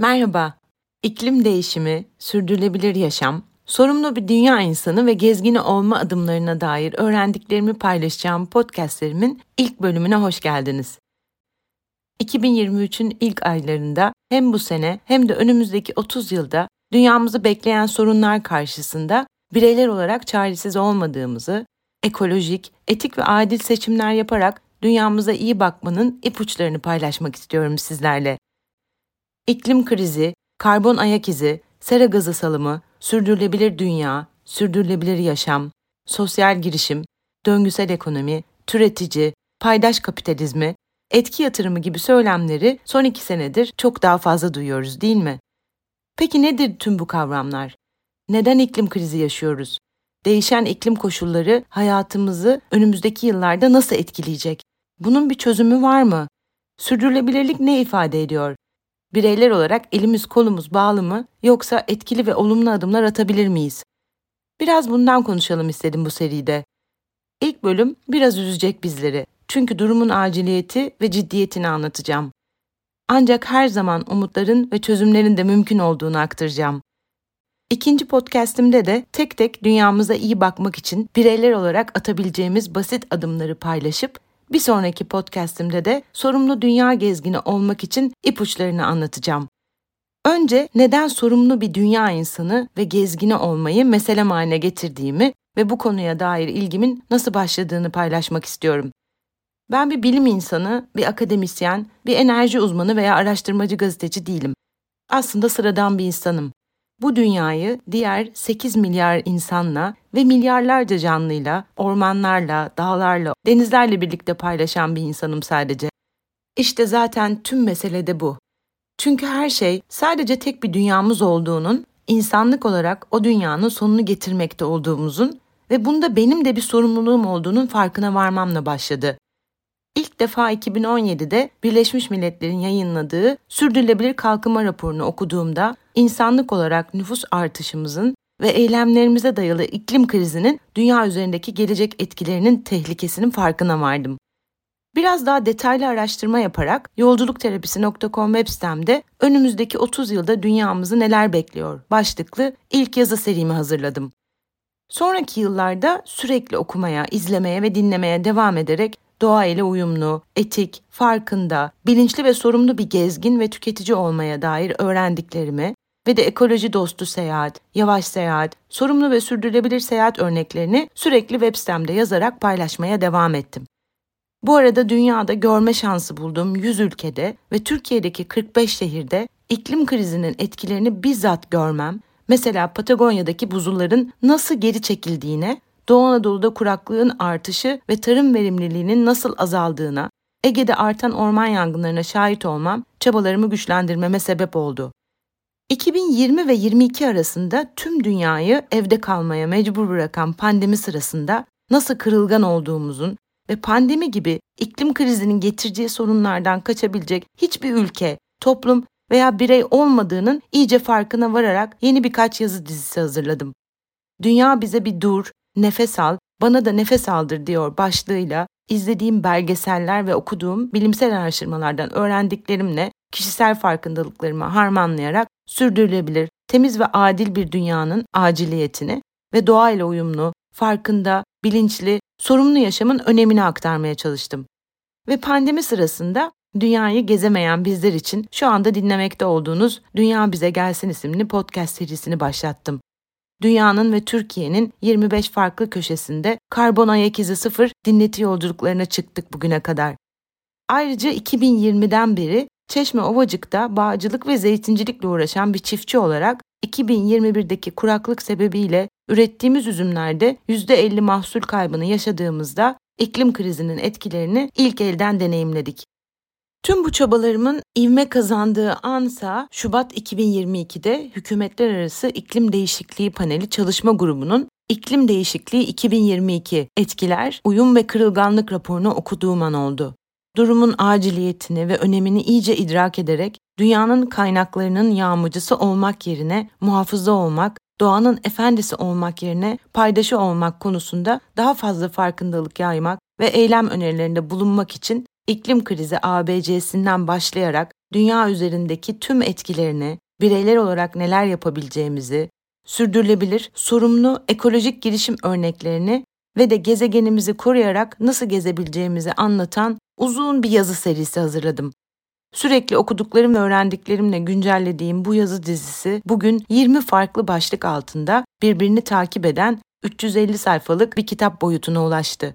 Merhaba, iklim değişimi, sürdürülebilir yaşam, sorumlu bir dünya insanı ve gezgini olma adımlarına dair öğrendiklerimi paylaşacağım podcastlerimin ilk bölümüne hoş geldiniz. 2023'ün ilk aylarında hem bu sene hem de önümüzdeki 30 yılda dünyamızı bekleyen sorunlar karşısında bireyler olarak çaresiz olmadığımızı, ekolojik, etik ve adil seçimler yaparak dünyamıza iyi bakmanın ipuçlarını paylaşmak istiyorum sizlerle. İklim krizi, karbon ayak izi, sera gazı salımı, sürdürülebilir dünya, sürdürülebilir yaşam, sosyal girişim, döngüsel ekonomi, türetici, paydaş kapitalizmi, etki yatırımı gibi söylemleri son 2 senedir çok daha fazla duyuyoruz, değil mi? Peki nedir tüm bu kavramlar? Neden iklim krizi yaşıyoruz? Değişen iklim koşulları hayatımızı önümüzdeki yıllarda nasıl etkileyecek? Bunun bir çözümü var mı? Sürdürülebilirlik ne ifade ediyor? Bireyler olarak elimiz kolumuz bağlı mı, yoksa etkili ve olumlu adımlar atabilir miyiz? Biraz bundan konuşalım istedim bu seride. İlk bölüm biraz üzecek bizleri. Çünkü durumun aciliyeti ve ciddiyetini anlatacağım. Ancak her zaman umutların ve çözümlerin de mümkün olduğunu aktaracağım. İkinci podcastimde de tek tek dünyamıza iyi bakmak için bireyler olarak atabileceğimiz basit adımları paylaşıp, bir sonraki podcastimde de sorumlu dünya gezgini olmak için ipuçlarını anlatacağım. Önce neden sorumlu bir dünya insanı ve gezgini olmayı meselem haline getirdiğimi ve bu konuya dair ilgimin nasıl başladığını paylaşmak istiyorum. Ben bir bilim insanı, bir akademisyen, bir enerji uzmanı veya araştırmacı gazeteci değilim. Aslında sıradan bir insanım. Bu dünyayı diğer 8 milyar insanla ve milyarlarca canlıyla, ormanlarla, dağlarla, denizlerle birlikte paylaşan bir insanım sadece. İşte zaten tüm mesele de bu. Çünkü her şey sadece tek bir dünyamız olduğunun, insanlık olarak o dünyanın sonunu getirmekte olduğumuzun ve bunda benim de bir sorumluluğum olduğunun farkına varmamla başladı. İlk defa 2017'de Birleşmiş Milletler'in yayınladığı Sürdürülebilir Kalkınma raporunu okuduğumda insanlık olarak nüfus artışımızın ve eylemlerimize dayalı iklim krizinin dünya üzerindeki gelecek etkilerinin tehlikesinin farkına vardım. Biraz daha detaylı araştırma yaparak yolculukterapisi.com web sitemde önümüzdeki 30 yılda dünyamızı neler bekliyor başlıklı ilk yazı serimi hazırladım. Sonraki yıllarda sürekli okumaya, izlemeye ve dinlemeye devam ederek doğa ile uyumlu, etik, farkında, bilinçli ve sorumlu bir gezgin ve tüketici olmaya dair öğrendiklerimi ve de ekoloji dostu seyahat, yavaş seyahat, sorumlu ve sürdürülebilir seyahat örneklerini sürekli web sitemde yazarak paylaşmaya devam ettim. Bu arada dünyada görme şansı bulduğum 100 ülkede ve Türkiye'deki 45 şehirde iklim krizinin etkilerini bizzat görmem, mesela Patagonya'daki buzulların nasıl geri çekildiğine, Doğu Anadolu'da kuraklığın artışı ve tarım verimliliğinin nasıl azaldığına, Ege'de artan orman yangınlarına şahit olmam, çabalarımı güçlendirmeme sebep oldu. 2020 ve 2022 arasında tüm dünyayı evde kalmaya mecbur bırakan pandemi sırasında nasıl kırılgan olduğumuzun ve pandemi gibi iklim krizinin getireceği sorunlardan kaçabilecek hiçbir ülke, toplum veya birey olmadığının iyice farkına vararak yeni birkaç yazı dizisi hazırladım. Dünya bize bir dur, nefes al, bana da nefes aldır diyor başlığıyla izlediğim belgeseller ve okuduğum bilimsel araştırmalardan öğrendiklerimle kişisel farkındalıklarımı harmanlayarak sürdürülebilir, temiz ve adil bir dünyanın aciliyetini ve doğayla uyumlu, farkında, bilinçli, sorumlu yaşamın önemini aktarmaya çalıştım. Ve pandemi sırasında dünyayı gezemeyen bizler için şu anda dinlemekte olduğunuz Dünya Bize Gelsin isimli podcast serisini başlattım. Dünyanın ve Türkiye'nin 25 farklı köşesinde karbon ayak izi sıfır dinleti yolculuklarına çıktık bugüne kadar. Ayrıca 2020'den beri Çeşme Ovacık'ta bağcılık ve zeytincilikle uğraşan bir çiftçi olarak 2021'deki kuraklık sebebiyle ürettiğimiz üzümlerde %50 mahsul kaybını yaşadığımızda iklim krizinin etkilerini ilk elden deneyimledik. Tüm bu çabalarımın ivme kazandığı ansa Şubat 2022'de Hükümetler Arası İklim Değişikliği Paneli Çalışma Grubu'nun İklim Değişikliği 2022 Etkiler, Uyum ve Kırılganlık raporunu okuduğum an oldu. Durumun aciliyetini ve önemini iyice idrak ederek dünyanın kaynaklarının yağmacısı olmak yerine muhafızı olmak, doğanın efendisi olmak yerine paydaşı olmak konusunda daha fazla farkındalık yaymak ve eylem önerilerinde bulunmak için iklim krizi ABC'sinden başlayarak dünya üzerindeki tüm etkilerini, bireyler olarak neler yapabileceğimizi, sürdürülebilir, sorumlu ekolojik girişim örneklerini ve de gezegenimizi koruyarak nasıl gezebileceğimizi anlatan uzun bir yazı serisi hazırladım. Sürekli okuduklarım ve öğrendiklerimle güncellediğim bu yazı dizisi bugün 20 farklı başlık altında birbirini takip eden 350 sayfalık bir kitap boyutuna ulaştı.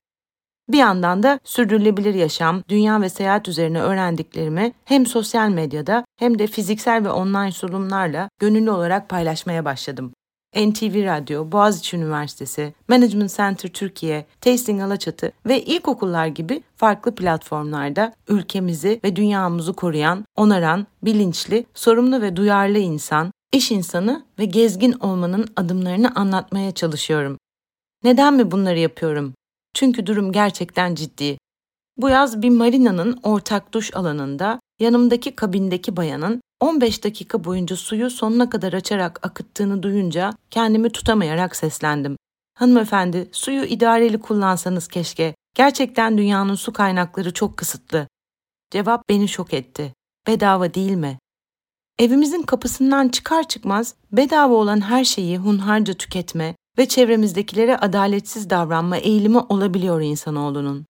Bir yandan da sürdürülebilir yaşam, dünya ve seyahat üzerine öğrendiklerimi hem sosyal medyada hem de fiziksel ve online sunumlarla gönüllü olarak paylaşmaya başladım. NTV Radyo, Boğaziçi Üniversitesi, Management Center Türkiye, Tasting Alaçatı ve ilkokullar gibi farklı platformlarda ülkemizi ve dünyamızı koruyan, onaran, bilinçli, sorumlu ve duyarlı insan, iş insanı ve gezgin olmanın adımlarını anlatmaya çalışıyorum. Neden mi bunları yapıyorum? Çünkü durum gerçekten ciddi. Bu yaz bir marinanın ortak duş alanında yanımdaki kabindeki bayanın 15 dakika boyunca suyu sonuna kadar açarak akıttığını duyunca kendimi tutamayarak seslendim. Hanımefendi, suyu idareli kullansanız keşke. Gerçekten dünyanın su kaynakları çok kısıtlı. Cevap beni şok etti. Bedava değil mi? Evimizin kapısından çıkar çıkmaz bedava olan her şeyi hunharca tüketme ve çevremizdekilere adaletsiz davranma eğilimi olabiliyor insanoğlunun.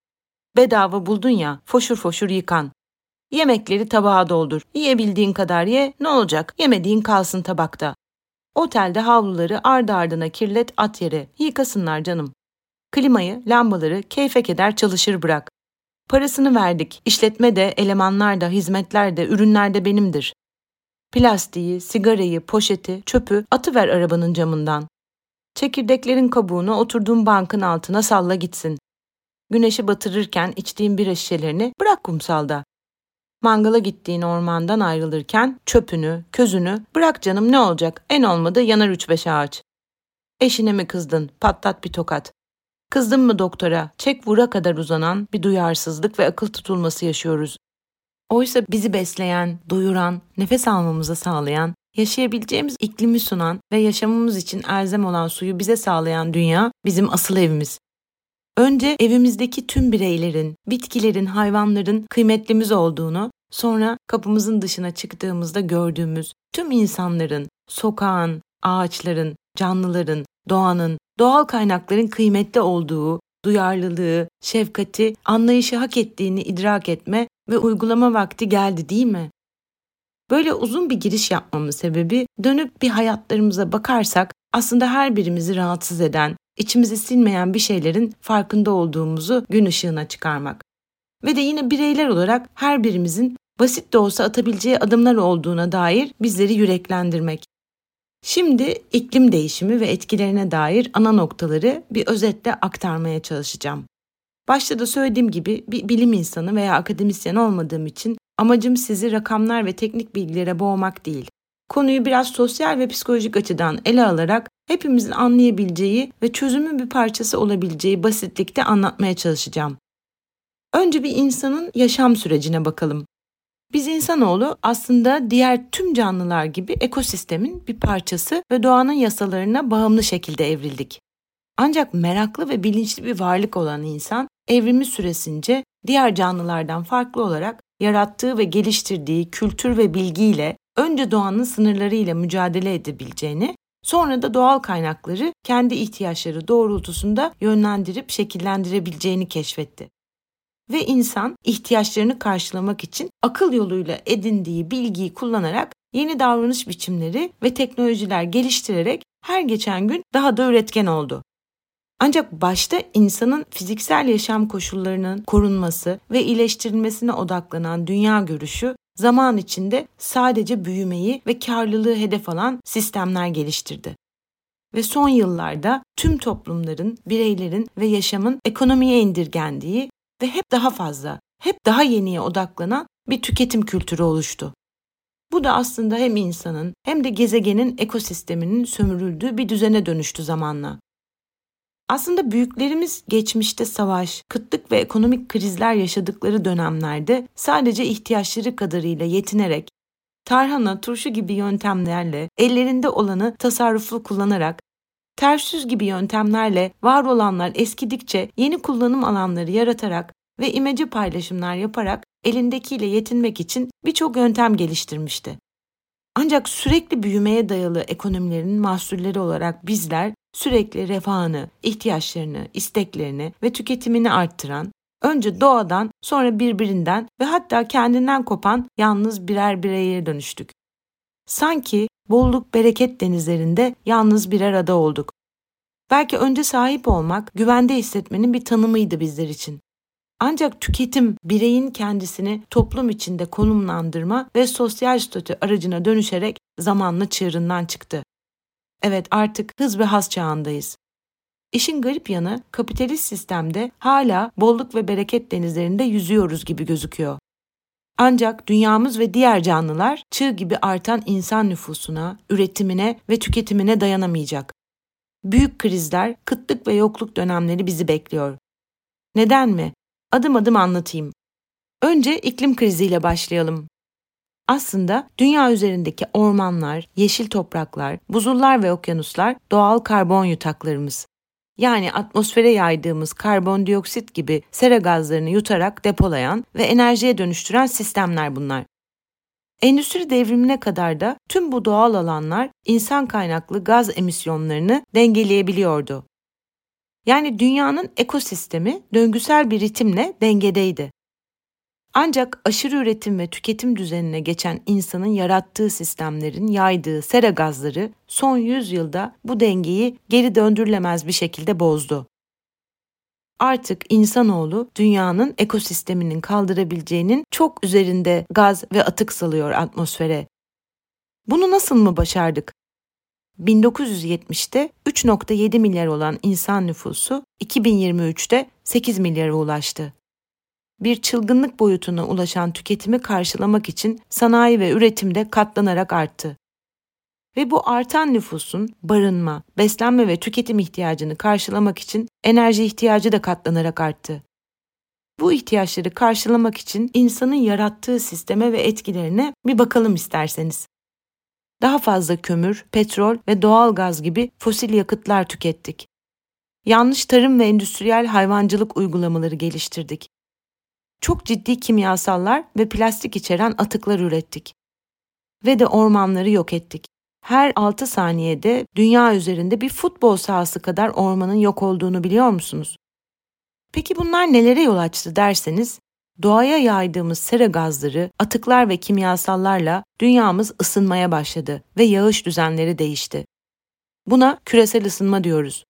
Bedava buldun ya, foşur foşur yıkan. Yemekleri tabağa doldur, yiyebildiğin kadar ye, ne olacak, yemediğin kalsın tabakta. Otelde havluları ardı ardına kirlet, at yere, yıkasınlar canım. Klimayı, lambaları keyfe keder çalışır bırak. Parasını verdik, işletme de, elemanlar da, hizmetler de, ürünler de benimdir. Plastiği, sigarayı, poşeti, çöpü atıver arabanın camından. Çekirdeklerin kabuğunu oturduğun bankın altına salla gitsin. Güneşi batırırken içtiğin bira şişelerini bırak kumsalda. Mangala gittiğin ormandan ayrılırken çöpünü, közünü bırak canım ne olacak, en olmadı yanar 3-5 ağaç. Eşine mi kızdın? Patlat bir tokat. Kızdın mı doktora? Çek vura kadar uzanan bir duyarsızlık ve akıl tutulması yaşıyoruz. Oysa bizi besleyen, doyuran, nefes almamızı sağlayan, yaşayabileceğimiz iklimi sunan ve yaşamamız için elzem olan suyu bize sağlayan dünya bizim asıl evimiz. Önce evimizdeki tüm bireylerin, bitkilerin, hayvanların kıymetlimiz olduğunu, sonra kapımızın dışına çıktığımızda gördüğümüz tüm insanların, sokağın, ağaçların, canlıların, doğanın, doğal kaynakların kıymetli olduğu, duyarlılığı, şefkati, anlayışı hak ettiğini idrak etme ve uygulama vakti geldi değil mi? Böyle uzun bir giriş yapmamın sebebi dönüp bir hayatlarımıza bakarsak aslında her birimizi rahatsız eden, içimizi sinmeyen bir şeylerin farkında olduğumuzu gün ışığına çıkarmak. Ve de yine bireyler olarak her birimizin basit de olsa atabileceği adımlar olduğuna dair bizleri yüreklendirmek. Şimdi iklim değişimi ve etkilerine dair ana noktaları bir özetle aktarmaya çalışacağım. Başta da söylediğim gibi bir bilim insanı veya akademisyen olmadığım için amacım sizi rakamlar ve teknik bilgilere boğmak değil. Konuyu biraz sosyal ve psikolojik açıdan ele alarak hepimizin anlayabileceği ve çözümün bir parçası olabileceği basitlikte anlatmaya çalışacağım. Önce bir insanın yaşam sürecine bakalım. Biz insanoğlu aslında diğer tüm canlılar gibi ekosistemin bir parçası ve doğanın yasalarına bağımlı şekilde evrildik. Ancak meraklı ve bilinçli bir varlık olan insan evrimi süresince diğer canlılardan farklı olarak yarattığı ve geliştirdiği kültür ve bilgiyle önce doğanın sınırlarıyla mücadele edebileceğini, sonra da doğal kaynakları kendi ihtiyaçları doğrultusunda yönlendirip şekillendirebileceğini keşfetti. Ve insan ihtiyaçlarını karşılamak için akıl yoluyla edindiği bilgiyi kullanarak yeni davranış biçimleri ve teknolojiler geliştirerek her geçen gün daha da üretken oldu. Ancak başta insanın fiziksel yaşam koşullarının korunması ve iyileştirilmesine odaklanan dünya görüşü, zaman içinde sadece büyümeyi ve karlılığı hedef alan sistemler geliştirdi. Ve son yıllarda tüm toplumların, bireylerin ve yaşamın ekonomiye indirgendiği ve hep daha fazla, hep daha yeniye odaklanan bir tüketim kültürü oluştu. Bu da aslında hem insanın hem de gezegenin ekosisteminin sömürüldüğü bir düzene dönüştü zamanla. Aslında büyüklerimiz geçmişte savaş, kıtlık ve ekonomik krizler yaşadıkları dönemlerde sadece ihtiyaçları kadarıyla yetinerek, tarhana, turşu gibi yöntemlerle, ellerinde olanı tasarruflu kullanarak, ters yüz gibi yöntemlerle var olanlar eskidikçe yeni kullanım alanları yaratarak ve imece paylaşımlar yaparak elindekiyle yetinmek için birçok yöntem geliştirmişti. Ancak sürekli büyümeye dayalı ekonomilerin mahsulleri olarak bizler sürekli refahını, ihtiyaçlarını, isteklerini ve tüketimini arttıran, önce doğadan, sonra birbirinden ve hatta kendinden kopan yalnız birer bireye dönüştük. Sanki bolluk bereket denizlerinde yalnız birer ada olduk. Belki önce sahip olmak, güvende hissetmenin bir tanımıydı bizler için. Ancak tüketim, bireyin kendisini toplum içinde konumlandırma ve sosyal statü aracına dönüşerek zamanla çığırından çıktı. Evet, artık hız ve haz çağındayız. İşin garip yanı, kapitalist sistemde hala bolluk ve bereket denizlerinde yüzüyoruz gibi gözüküyor. Ancak dünyamız ve diğer canlılar çığ gibi artan insan nüfusuna, üretimine ve tüketimine dayanamayacak. Büyük krizler, kıtlık ve yokluk dönemleri bizi bekliyor. Neden mi? Adım adım anlatayım. Önce iklim kriziyle başlayalım. Aslında dünya üzerindeki ormanlar, yeşil topraklar, buzullar ve okyanuslar doğal karbon yutaklarımız. Yani atmosfere yaydığımız karbondioksit gibi sera gazlarını yutarak depolayan ve enerjiye dönüştüren sistemler bunlar. Endüstri devrimine kadar da tüm bu doğal alanlar insan kaynaklı gaz emisyonlarını dengeleyebiliyordu. Yani dünyanın ekosistemi döngüsel bir ritimle dengedeydi. Ancak aşırı üretim ve tüketim düzenine geçen insanın yarattığı sistemlerin yaydığı sera gazları son 100 yılda bu dengeyi geri döndürülemez bir şekilde bozdu. Artık insanoğlu dünyanın ekosisteminin kaldırabileceğinin çok üzerinde gaz ve atık salıyor atmosfere. Bunu nasıl mı başardık? 1970'te 3.7 milyar olan insan nüfusu 2023'te 8 milyara ulaştı. Bir çılgınlık boyutuna ulaşan tüketimi karşılamak için sanayi ve üretimde katlanarak arttı. Ve bu artan nüfusun barınma, beslenme ve tüketim ihtiyacını karşılamak için enerji ihtiyacı da katlanarak arttı. Bu ihtiyaçları karşılamak için insanın yarattığı sisteme ve etkilerine bir bakalım isterseniz. Daha fazla kömür, petrol ve doğal gaz gibi fosil yakıtlar tükettik. Yanlış tarım ve endüstriyel hayvancılık uygulamaları geliştirdik. Çok ciddi kimyasallar ve plastik içeren atıklar ürettik. Ve de ormanları yok ettik. Her 6 saniyede dünya üzerinde bir futbol sahası kadar ormanın yok olduğunu biliyor musunuz? Peki bunlar nelere yol açtı derseniz, doğaya yaydığımız sera gazları, atıklar ve kimyasallarla dünyamız ısınmaya başladı ve yağış düzenleri değişti. Buna küresel ısınma diyoruz.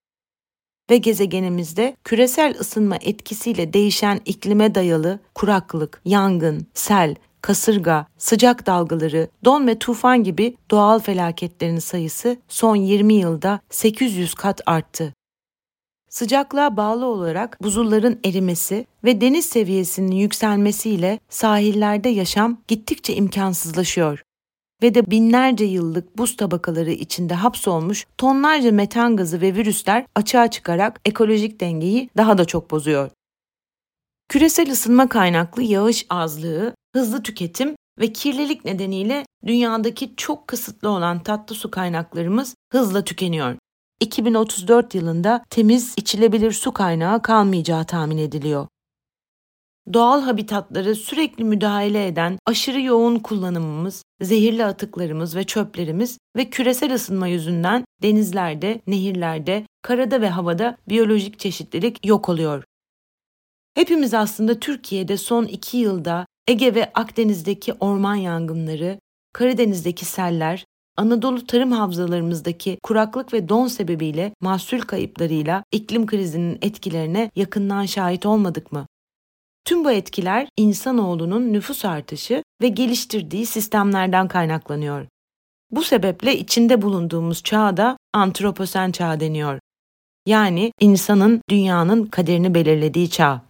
Ve gezegenimizde küresel ısınma etkisiyle değişen iklime dayalı kuraklık, yangın, sel, kasırga, sıcak dalgaları, don ve tufan gibi doğal felaketlerin sayısı son 20 yılda 800 kat arttı. Sıcaklığa bağlı olarak buzulların erimesi ve deniz seviyesinin yükselmesiyle sahillerde yaşam gittikçe imkansızlaşıyor. Ve de binlerce yıllık buz tabakaları içinde hapsolmuş tonlarca metan gazı ve virüsler açığa çıkarak ekolojik dengeyi daha da çok bozuyor. Küresel ısınma kaynaklı yağış azlığı, hızlı tüketim ve kirlilik nedeniyle dünyadaki çok kısıtlı olan tatlı su kaynaklarımız hızla tükeniyor. 2034 yılında temiz içilebilir su kaynağı kalmayacağı tahmin ediliyor. Doğal habitatlara sürekli müdahale eden aşırı yoğun kullanımımız, zehirli atıklarımız ve çöplerimiz ve küresel ısınma yüzünden denizlerde, nehirlerde, karada ve havada biyolojik çeşitlilik yok oluyor. Hepimiz aslında Türkiye'de son 2 yılda Ege ve Akdeniz'deki orman yangınları, Karadeniz'deki seller, Anadolu tarım havzalarımızdaki kuraklık ve don sebebiyle mahsul kayıplarıyla iklim krizinin etkilerine yakından şahit olmadık mı? Tüm bu etkiler insanoğlunun nüfus artışı ve geliştirdiği sistemlerden kaynaklanıyor. Bu sebeple içinde bulunduğumuz çağa da antroposen çağı deniyor. Yani insanın dünyanın kaderini belirlediği çağ.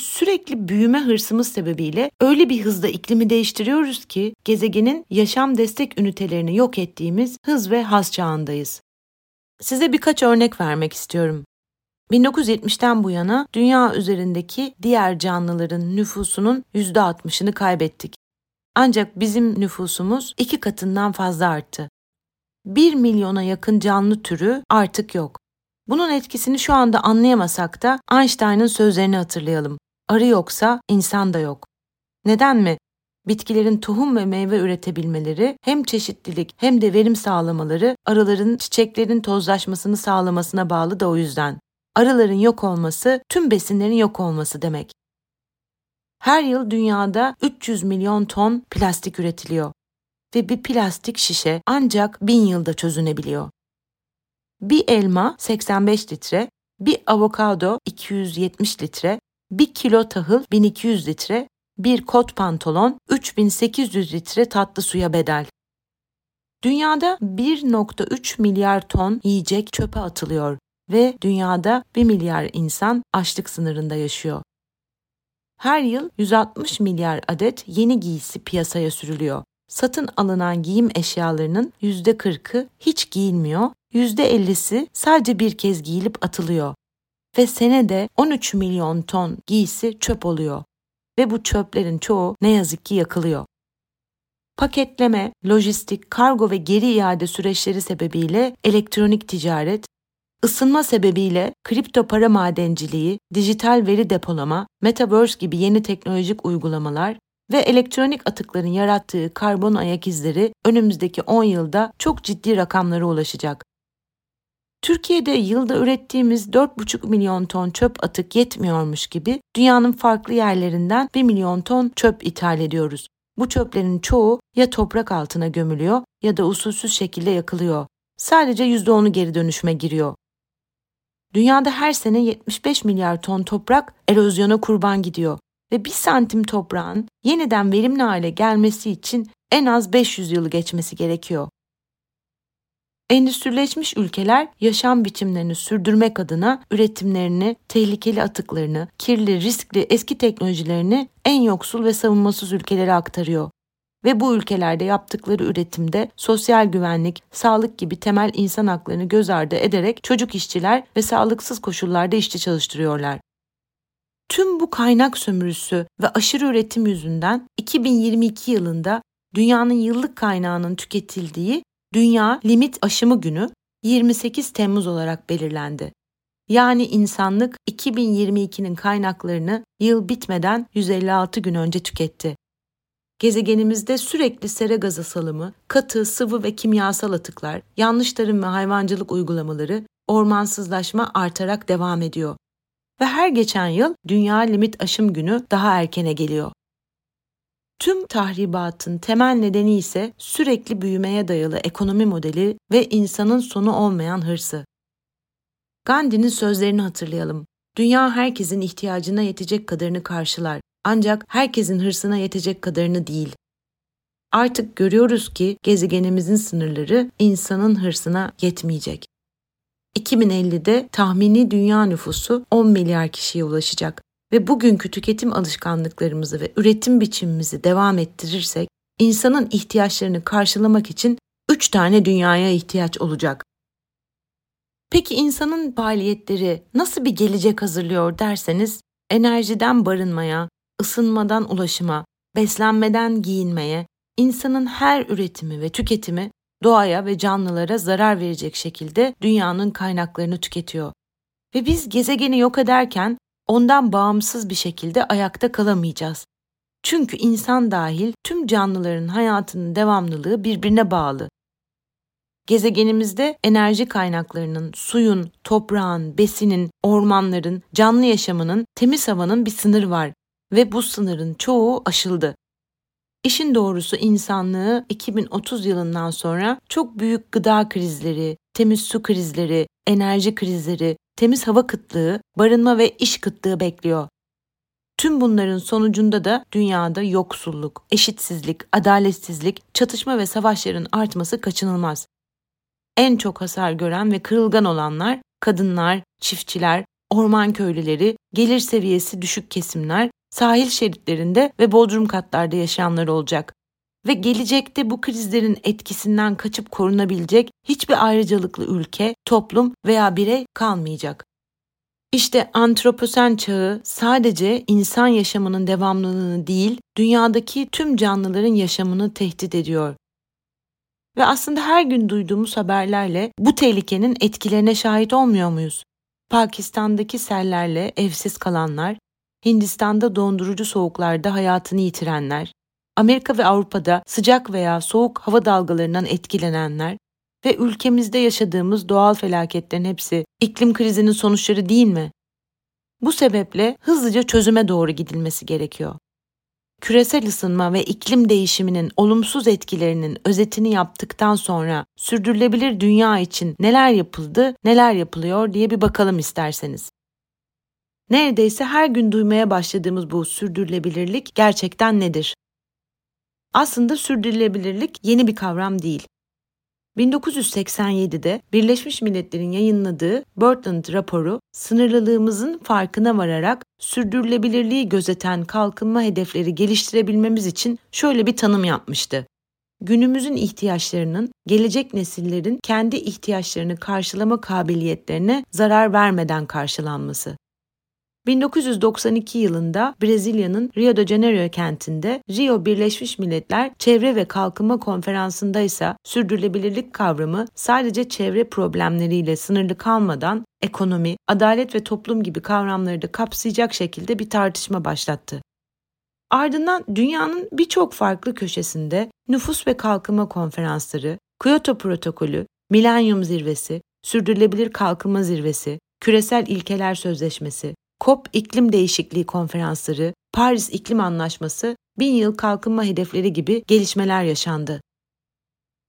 Sürekli büyüme hırsımız sebebiyle öyle bir hızda iklimi değiştiriyoruz ki gezegenin yaşam destek ünitelerini yok ettiğimiz hız ve haz çağındayız. Size birkaç örnek vermek istiyorum. 1970'ten bu yana dünya üzerindeki diğer canlıların nüfusunun %60'ını kaybettik. Ancak bizim nüfusumuz 2 katından fazla arttı. 1 milyona yakın canlı türü artık yok. Bunun etkisini şu anda anlayamasak da Einstein'ın sözlerini hatırlayalım. Arı yoksa insan da yok. Neden mi? Bitkilerin tohum ve meyve üretebilmeleri hem çeşitlilik hem de verim sağlamaları arıların çiçeklerin tozlaşmasını sağlamasına bağlı da o yüzden. Arıların yok olması tüm besinlerin yok olması demek. Her yıl dünyada 300 milyon ton plastik üretiliyor ve bir plastik şişe ancak 1000 yılda çözünebiliyor. Bir elma 85 litre, bir avokado 270 litre, bir kilo tahıl 1200 litre, bir kot pantolon 3800 litre tatlı suya bedel. Dünyada 1,3 milyar ton yiyecek çöpe atılıyor ve dünyada 1 milyar insan açlık sınırında yaşıyor. Her yıl 160 milyar adet yeni giysi piyasaya sürülüyor. Satın alınan giyim eşyalarının %40'ı hiç giyilmiyor, %50'si sadece bir kez giyilip atılıyor. Ve senede 13 milyon ton giysi çöp oluyor. Ve bu çöplerin çoğu ne yazık ki yakılıyor. Paketleme, lojistik, kargo ve geri iade süreçleri sebebiyle elektronik ticaret, ısınma sebebiyle kripto para madenciliği, dijital veri depolama, Metaverse gibi yeni teknolojik uygulamalar ve elektronik atıkların yarattığı karbon ayak izleri önümüzdeki 10 yılda çok ciddi rakamlara ulaşacak. Türkiye'de yılda ürettiğimiz 4,5 milyon ton çöp atık yetmiyormuş gibi dünyanın farklı yerlerinden 1 milyon ton çöp ithal ediyoruz. Bu çöplerin çoğu ya toprak altına gömülüyor ya da usulsüz şekilde yakılıyor. Sadece %10'u geri dönüşüme giriyor. Dünyada her sene 75 milyar ton toprak erozyona kurban gidiyor ve 1 santim toprağın yeniden verimli hale gelmesi için en az 500 yılı geçmesi gerekiyor. Endüstrileşmiş ülkeler yaşam biçimlerini sürdürmek adına üretimlerini, tehlikeli atıklarını, kirli, riskli eski teknolojilerini en yoksul ve savunmasız ülkelere aktarıyor. Ve bu ülkelerde yaptıkları üretimde sosyal güvenlik, sağlık gibi temel insan haklarını göz ardı ederek çocuk işçiler ve sağlıksız koşullarda işçi çalıştırıyorlar. Tüm bu kaynak sömürüsü ve aşırı üretim yüzünden 2022 yılında dünyanın yıllık kaynağının tüketildiği Dünya Limit Aşımı Günü 28 Temmuz olarak belirlendi. Yani insanlık 2022'nin kaynaklarını yıl bitmeden 156 gün önce tüketti. Gezegenimizde sürekli sera gazı salımı, katı, sıvı ve kimyasal atıklar, yanlış tarım ve hayvancılık uygulamaları, ormansızlaşma artarak devam ediyor. Ve her geçen yıl Dünya Limit Aşım Günü daha erkene geliyor. Tüm tahribatın temel nedeni ise sürekli büyümeye dayalı ekonomi modeli ve insanın sonu olmayan hırsı. Gandhi'nin sözlerini hatırlayalım. Dünya herkesin ihtiyacına yetecek kadarını karşılar, ancak herkesin hırsına yetecek kadarını değil. Artık görüyoruz ki gezegenimizin sınırları insanın hırsına yetmeyecek. 2050'de tahmini dünya nüfusu 10 milyar kişiye ulaşacak. Ve bugünkü tüketim alışkanlıklarımızı ve üretim biçimimizi devam ettirirsek, insanın ihtiyaçlarını karşılamak için 3 tane dünyaya ihtiyaç olacak. Peki insanın faaliyetleri nasıl bir gelecek hazırlıyor derseniz, enerjiden barınmaya, ısınmadan ulaşıma, beslenmeden giyinmeye, insanın her üretimi ve tüketimi doğaya ve canlılara zarar verecek şekilde dünyanın kaynaklarını tüketiyor. Ve biz gezegeni yok ederken, ondan bağımsız bir şekilde ayakta kalamayacağız. Çünkü insan dahil tüm canlıların hayatının devamlılığı birbirine bağlı. Gezegenimizde enerji kaynaklarının, suyun, toprağın, besinin, ormanların, canlı yaşamının, temiz havanın bir sınırı var ve bu sınırın çoğu aşıldı. İşin doğrusu insanlığı 2030 yılından sonra çok büyük gıda krizleri, temiz su krizleri, enerji krizleri, temiz hava kıtlığı, barınma ve iş kıtlığı bekliyor. Tüm bunların sonucunda da dünyada yoksulluk, eşitsizlik, adaletsizlik, çatışma ve savaşların artması kaçınılmaz. En çok hasar gören ve kırılgan olanlar kadınlar, çiftçiler, orman köylüleri, gelir seviyesi düşük kesimler, sahil şeritlerinde ve bodrum katlarda yaşayanlar olacak. Ve gelecekte bu krizlerin etkisinden kaçıp korunabilecek hiçbir ayrıcalıklı ülke, toplum veya birey kalmayacak. İşte antroposen çağı sadece insan yaşamının devamlılığını değil, dünyadaki tüm canlıların yaşamını tehdit ediyor. Ve aslında her gün duyduğumuz haberlerle bu tehlikenin etkilerine şahit olmuyor muyuz? Pakistan'daki sellerle evsiz kalanlar, Hindistan'da dondurucu soğuklarda hayatını yitirenler, Amerika ve Avrupa'da sıcak veya soğuk hava dalgalarından etkilenenler ve ülkemizde yaşadığımız doğal felaketlerin hepsi iklim krizinin sonuçları değil mi? Bu sebeple hızlıca çözüme doğru gidilmesi gerekiyor. Küresel ısınma ve iklim değişiminin olumsuz etkilerinin özetini yaptıktan sonra sürdürülebilir dünya için neler yapıldı, neler yapılıyor diye bir bakalım isterseniz. Neredeyse her gün duymaya başladığımız bu sürdürülebilirlik gerçekten nedir? Aslında sürdürülebilirlik yeni bir kavram değil. 1987'de Birleşmiş Milletler'in yayınladığı Brundtland raporu, sınırlılığımızın farkına vararak sürdürülebilirliği gözeten kalkınma hedefleri geliştirebilmemiz için şöyle bir tanım yapmıştı. Günümüzün ihtiyaçlarının gelecek nesillerin kendi ihtiyaçlarını karşılama kabiliyetlerine zarar vermeden karşılanması. 1992 yılında Brezilya'nın Rio de Janeiro kentinde Rio Birleşmiş Milletler Çevre ve Kalkınma Konferansı'nda ise sürdürülebilirlik kavramı sadece çevre problemleriyle sınırlı kalmadan ekonomi, adalet ve toplum gibi kavramları da kapsayacak şekilde bir tartışma başlattı. Ardından dünyanın birçok farklı köşesinde nüfus ve kalkınma konferansları, Kyoto Protokolü, Milenyum Zirvesi, Sürdürülebilir Kalkınma Zirvesi, Küresel İlkeler Sözleşmesi, COP iklim değişikliği konferansları, Paris İklim Anlaşması, 1000 yıl kalkınma hedefleri gibi gelişmeler yaşandı.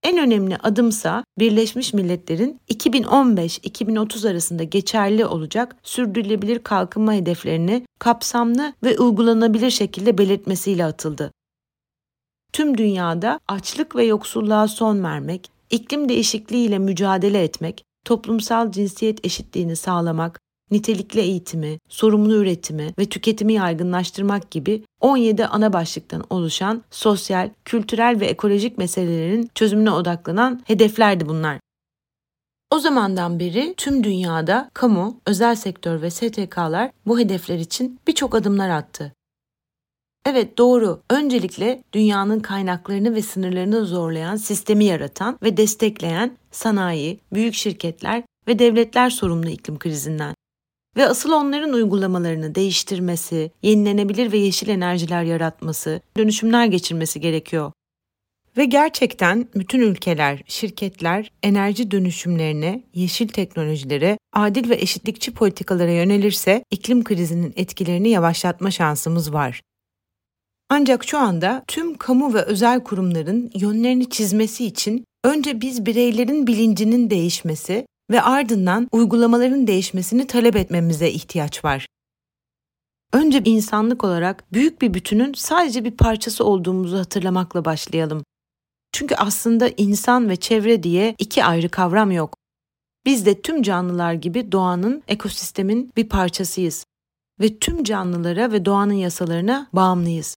En önemli adımsa Birleşmiş Milletler'in 2015-2030 arasında geçerli olacak sürdürülebilir kalkınma hedeflerini kapsamlı ve uygulanabilir şekilde belirtmesiyle atıldı. Tüm dünyada açlık ve yoksulluğa son vermek, iklim değişikliğiyle mücadele etmek, toplumsal cinsiyet eşitliğini sağlamak, nitelikli eğitimi, sorumlu üretimi ve tüketimi yaygınlaştırmak gibi 17 ana başlıktan oluşan sosyal, kültürel ve ekolojik meselelerin çözümüne odaklanan hedeflerdi bunlar. O zamandan beri tüm dünyada kamu, özel sektör ve STK'lar bu hedefler için birçok adımlar attı. Evet doğru, öncelikle dünyanın kaynaklarını ve sınırlarını zorlayan sistemi yaratan ve destekleyen sanayi, büyük şirketler ve devletler sorumlu iklim krizinden. Ve asıl onların uygulamalarını değiştirmesi, yenilenebilir ve yeşil enerjiler yaratması, dönüşümler geçirmesi gerekiyor. Ve gerçekten bütün ülkeler, şirketler enerji dönüşümlerine, yeşil teknolojilere, adil ve eşitlikçi politikalara yönelirse iklim krizinin etkilerini yavaşlatma şansımız var. Ancak şu anda tüm kamu ve özel kurumların yönlerini çizmesi için önce biz bireylerin bilincinin değişmesi, ve ardından uygulamaların değişmesini talep etmemize ihtiyaç var. Önce insanlık olarak büyük bir bütünün sadece bir parçası olduğumuzu hatırlamakla başlayalım. Çünkü aslında insan ve çevre diye iki ayrı kavram yok. Biz de tüm canlılar gibi doğanın, ekosistemin bir parçasıyız. Ve tüm canlılara ve doğanın yasalarına bağımlıyız.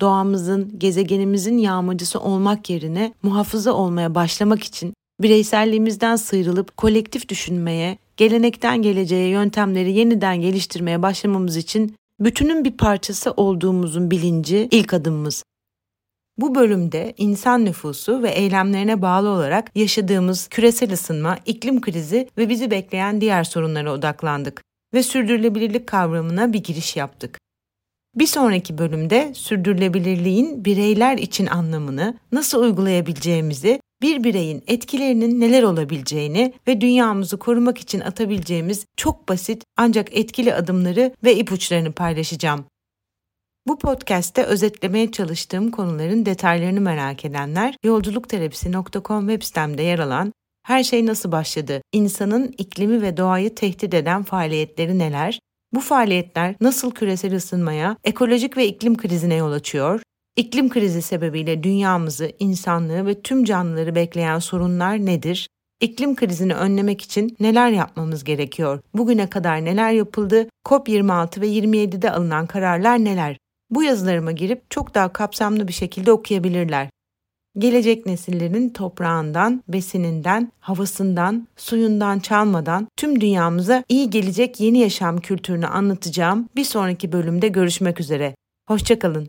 Doğamızın, gezegenimizin yağmacısı olmak yerine muhafıza olmaya başlamak için bireyselliğimizden sıyrılıp kolektif düşünmeye, gelenekten geleceğe yöntemleri yeniden geliştirmeye başlamamız için bütünün bir parçası olduğumuzun bilinci ilk adımımız. Bu bölümde insan nüfusu ve eylemlerine bağlı olarak yaşadığımız küresel ısınma, iklim krizi ve bizi bekleyen diğer sorunlara odaklandık ve sürdürülebilirlik kavramına bir giriş yaptık. Bir sonraki bölümde sürdürülebilirliğin bireyler için anlamını nasıl uygulayabileceğimizi, bir bireyin etkilerinin neler olabileceğini ve dünyamızı korumak için atabileceğimiz çok basit ancak etkili adımları ve ipuçlarını paylaşacağım. Bu podcast'te özetlemeye çalıştığım konuların detaylarını merak edenler, yolculukterapisi.com web sitemde yer alan "Her şey nasıl başladı? İnsanın iklimi ve doğayı tehdit eden faaliyetleri neler? Bu faaliyetler nasıl küresel ısınmaya, ekolojik ve iklim krizine yol açıyor? İklim krizi sebebiyle dünyamızı, insanlığı ve tüm canlıları bekleyen sorunlar nedir? İklim krizini önlemek için neler yapmamız gerekiyor? Bugüne kadar neler yapıldı? COP26 ve 27'de alınan kararlar neler? Bu yazılarıma girip çok daha kapsamlı bir şekilde okuyabilirler. Gelecek nesillerin toprağından, besininden, havasından, suyundan çalmadan tüm dünyamıza iyi gelecek yeni yaşam kültürünü anlatacağım. Bir sonraki bölümde görüşmek üzere. Hoşçakalın.